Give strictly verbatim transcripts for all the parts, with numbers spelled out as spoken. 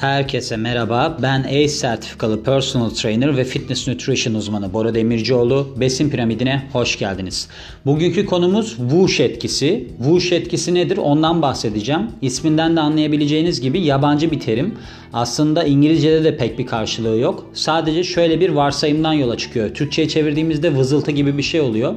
Herkese merhaba, ben A C E sertifikalı personal trainer ve fitness nutrition uzmanı Bora Demircioğlu. Besin piramidine hoş geldiniz. Bugünkü konumuz Whoosh etkisi. Whoosh etkisi nedir? Ondan bahsedeceğim. İsminden de anlayabileceğiniz gibi yabancı bir terim. Aslında İngilizce'de de pek bir karşılığı yok. Sadece şöyle bir varsayımdan yola çıkıyor. Türkçe'ye çevirdiğimizde vızıltı gibi bir şey oluyor.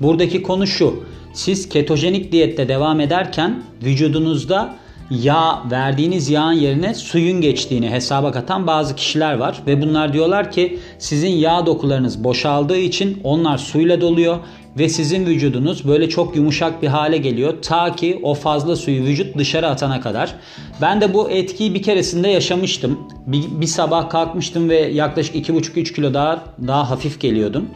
Buradaki konu şu: siz ketojenik diyette devam ederken vücudunuzda yağ, verdiğiniz yağın yerine suyun geçtiğini hesaba katan bazı kişiler var ve bunlar diyorlar ki sizin yağ dokularınız boşaldığı için onlar suyla doluyor ve sizin vücudunuz böyle çok yumuşak bir hale geliyor ta ki o fazla suyu vücut dışarı atana kadar. Ben de bu etkiyi bir keresinde yaşamıştım. Bir, bir sabah kalkmıştım ve yaklaşık iki buçuk üç kilo daha, daha hafif geliyordum.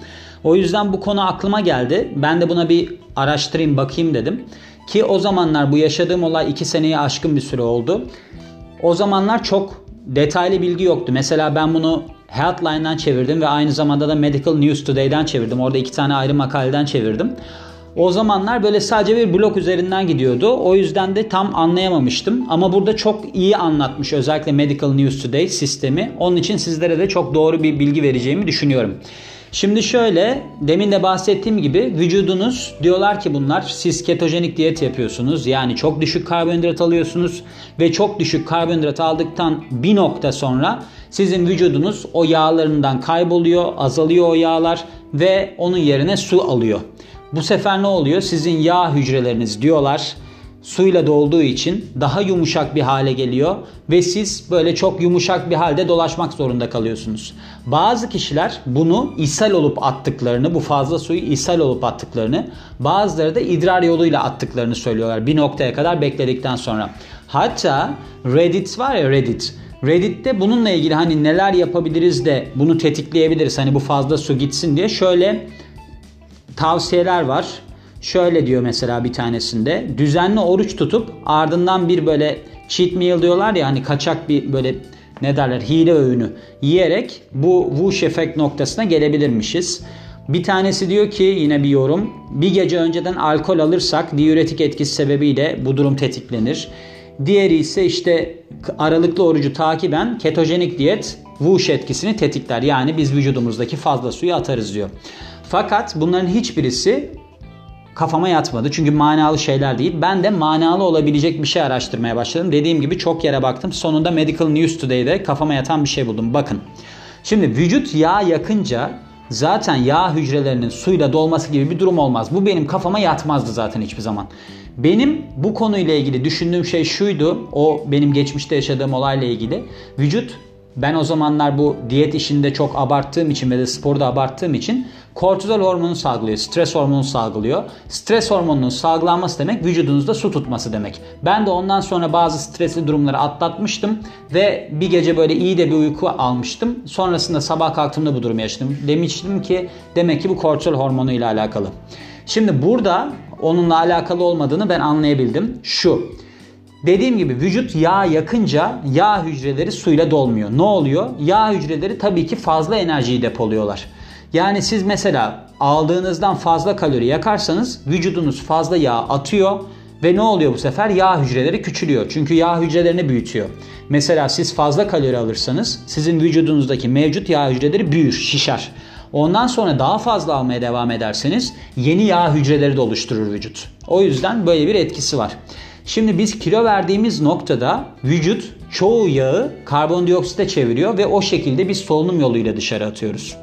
O yüzden bu konu aklıma geldi. Ben de buna bir araştırayım, bakayım dedim. Ki o zamanlar bu yaşadığım olay iki seneyi aşkın bir süre oldu. O zamanlar çok detaylı bilgi yoktu. Mesela ben bunu Healthline'dan çevirdim ve aynı zamanda da Medical News Today'den çevirdim. Orada iki tane ayrı makaleden çevirdim. O zamanlar böyle sadece bir blog üzerinden gidiyordu. O yüzden de tam anlayamamıştım. Ama burada çok iyi anlatmış özellikle Medical News Today sistemi. Onun için sizlere de çok doğru bir bilgi vereceğimi düşünüyorum. Şimdi şöyle, demin de bahsettiğim gibi vücudunuz, diyorlar ki bunlar, siz ketojenik diyet yapıyorsunuz. Yani çok düşük karbonhidrat alıyorsunuz ve çok düşük karbonhidrat aldıktan bir nokta sonra sizin vücudunuz o yağlarından kayboluyor, azalıyor o yağlar ve onun yerine su alıyor. Bu sefer ne oluyor? Sizin yağ hücreleriniz, diyorlar, suyla dolduğu için daha yumuşak bir hale geliyor ve siz böyle çok yumuşak bir halde dolaşmak zorunda kalıyorsunuz. Bazı kişiler bunu ishal olup attıklarını, bu fazla suyu ishal olup attıklarını, bazıları da idrar yoluyla attıklarını söylüyorlar bir noktaya kadar bekledikten sonra. Hatta Reddit var ya, Reddit. Reddit'te bununla ilgili hani neler yapabiliriz de bunu tetikleyebiliriz, hani bu fazla su gitsin diye şöyle tavsiyeler var. Şöyle diyor mesela bir tanesinde: düzenli oruç tutup ardından bir böyle cheat meal diyorlar ya, hani kaçak bir böyle ne derler, hile öğünü yiyerek bu whoosh efekt noktasına gelebilirmişiz. Bir tanesi diyor ki, yine bir yorum: bir gece önceden alkol alırsak diüretik etkisi sebebiyle bu durum tetiklenir. Diğeri ise işte aralıklı orucu takiben ketojenik diyet whoosh etkisini tetikler. Yani biz vücudumuzdaki fazla suyu atarız diyor. Fakat bunların hiçbirisi kafama yatmadı. Çünkü manalı şeyler değil. Ben de manalı olabilecek bir şey araştırmaya başladım. Dediğim gibi çok yere baktım. Sonunda Medical News Today'de kafama yatan bir şey buldum. Bakın. Şimdi vücut yağ yakınca zaten yağ hücrelerinin suyla dolması gibi bir durum olmaz. Bu benim kafama yatmazdı zaten hiçbir zaman. Benim bu konuyla ilgili düşündüğüm şey şuydu. O benim geçmişte yaşadığım olayla ilgili. Vücut, ben o zamanlar bu diyet işinde çok abarttığım için ve de sporda abarttığım için kortizol hormonu salgılıyor. Stres hormonu salgılıyor. Stres hormonunun salgılanması demek vücudunuzda su tutması demek. Ben de ondan sonra bazı stresli durumları atlatmıştım ve bir gece böyle iyi de bir uyku almıştım. Sonrasında sabah kalktığımda bu durumu yaşadım. Demiştim ki demek ki bu kortizol hormonu ile alakalı. Şimdi burada onunla alakalı olmadığını ben anlayabildim. Şu: dediğim gibi vücut yağ yakınca yağ hücreleri suyla dolmuyor. Ne oluyor? Yağ hücreleri tabii ki fazla enerjiyi depoluyorlar. Yani siz mesela aldığınızdan fazla kalori yakarsanız vücudunuz fazla yağ atıyor ve ne oluyor bu sefer? Yağ hücreleri küçülüyor. Çünkü yağ hücrelerini büyütüyor. Mesela siz fazla kalori alırsanız sizin vücudunuzdaki mevcut yağ hücreleri büyür, şişer. Ondan sonra daha fazla almaya devam ederseniz yeni yağ hücreleri de oluşturur vücut. O yüzden böyle bir etkisi var. Şimdi biz kilo verdiğimiz noktada vücut çoğu yağı karbondioksite çeviriyor ve o şekilde biz solunum yoluyla dışarı atıyoruz.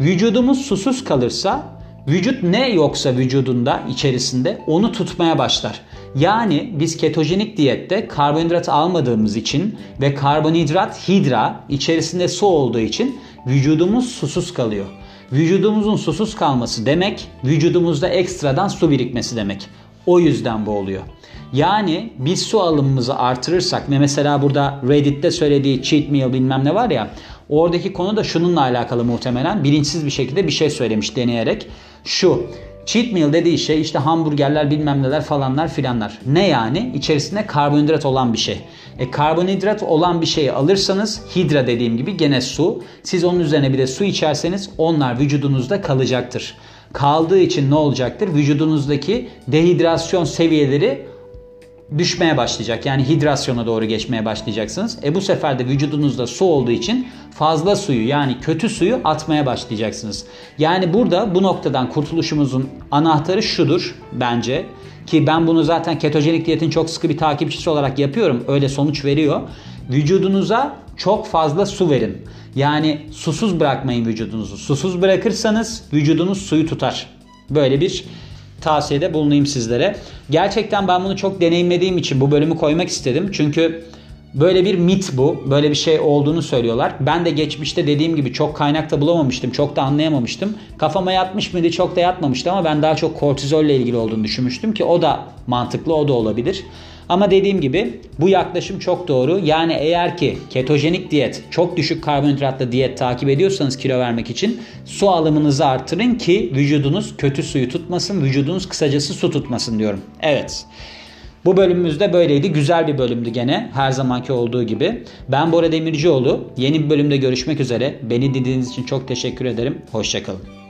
Vücudumuz susuz kalırsa vücut ne yoksa vücudunda, içerisinde onu tutmaya başlar. Yani biz ketojenik diyette karbonhidrat almadığımız için ve karbonhidrat hidra, içerisinde su olduğu için vücudumuz susuz kalıyor. Vücudumuzun susuz kalması demek vücudumuzda ekstradan su birikmesi demek. O yüzden bu oluyor. Yani biz su alımımızı artırırsak ve mesela burada Reddit'te söylediği cheat meal bilmem ne var ya, oradaki konu da şununla alakalı muhtemelen, bilinçsiz bir şekilde bir şey söylemiş deneyerek. Şu cheat meal dediği şey işte hamburgerler bilmem neler falanlar filanlar. Ne yani? İçerisinde karbonhidrat olan bir şey. E karbonhidrat olan bir şeyi alırsanız, hidra dediğim gibi gene su, siz onun üzerine bir de su içerseniz onlar vücudunuzda kalacaktır. Kaldığı için ne olacaktır? Vücudunuzdaki dehidrasyon seviyeleri düşmeye başlayacak. Yani hidrasyona doğru geçmeye başlayacaksınız. E bu sefer de vücudunuzda su olduğu için fazla suyu, yani kötü suyu atmaya başlayacaksınız. Yani burada bu noktadan kurtuluşumuzun anahtarı şudur bence. Ki ben bunu zaten ketojenik diyetin çok sıkı bir takipçisi olarak yapıyorum. Öyle sonuç veriyor. Vücudunuza çok fazla su verin. Yani susuz bırakmayın vücudunuzu. Susuz bırakırsanız vücudunuz suyu tutar. Böyle bir tavsiyede bulunayım sizlere. Gerçekten ben bunu çok deneyimlediğim için bu bölümü koymak istedim. Çünkü böyle bir mit bu. Böyle bir şey olduğunu söylüyorlar. Ben de geçmişte dediğim gibi çok kaynakta bulamamıştım. Çok da anlayamamıştım. Kafama yatmış mıydı? Çok da yatmamıştı ama ben daha çok kortizolle ilgili olduğunu düşünmüştüm ki o da mantıklı, o da olabilir. Ama dediğim gibi bu yaklaşım çok doğru. Yani eğer ki ketojenik diyet, çok düşük karbonhidratlı diyet takip ediyorsanız kilo vermek için su alımınızı artırın ki vücudunuz kötü suyu tutmasın, vücudunuz kısacası su tutmasın diyorum. Evet. Bu bölümümüz de böyleydi. Güzel bir bölümdü gene. Her zamanki olduğu gibi. Ben Bora Demircioğlu. Yeni bir bölümde görüşmek üzere. Beni dinlediğiniz için çok teşekkür ederim. Hoşça kalın.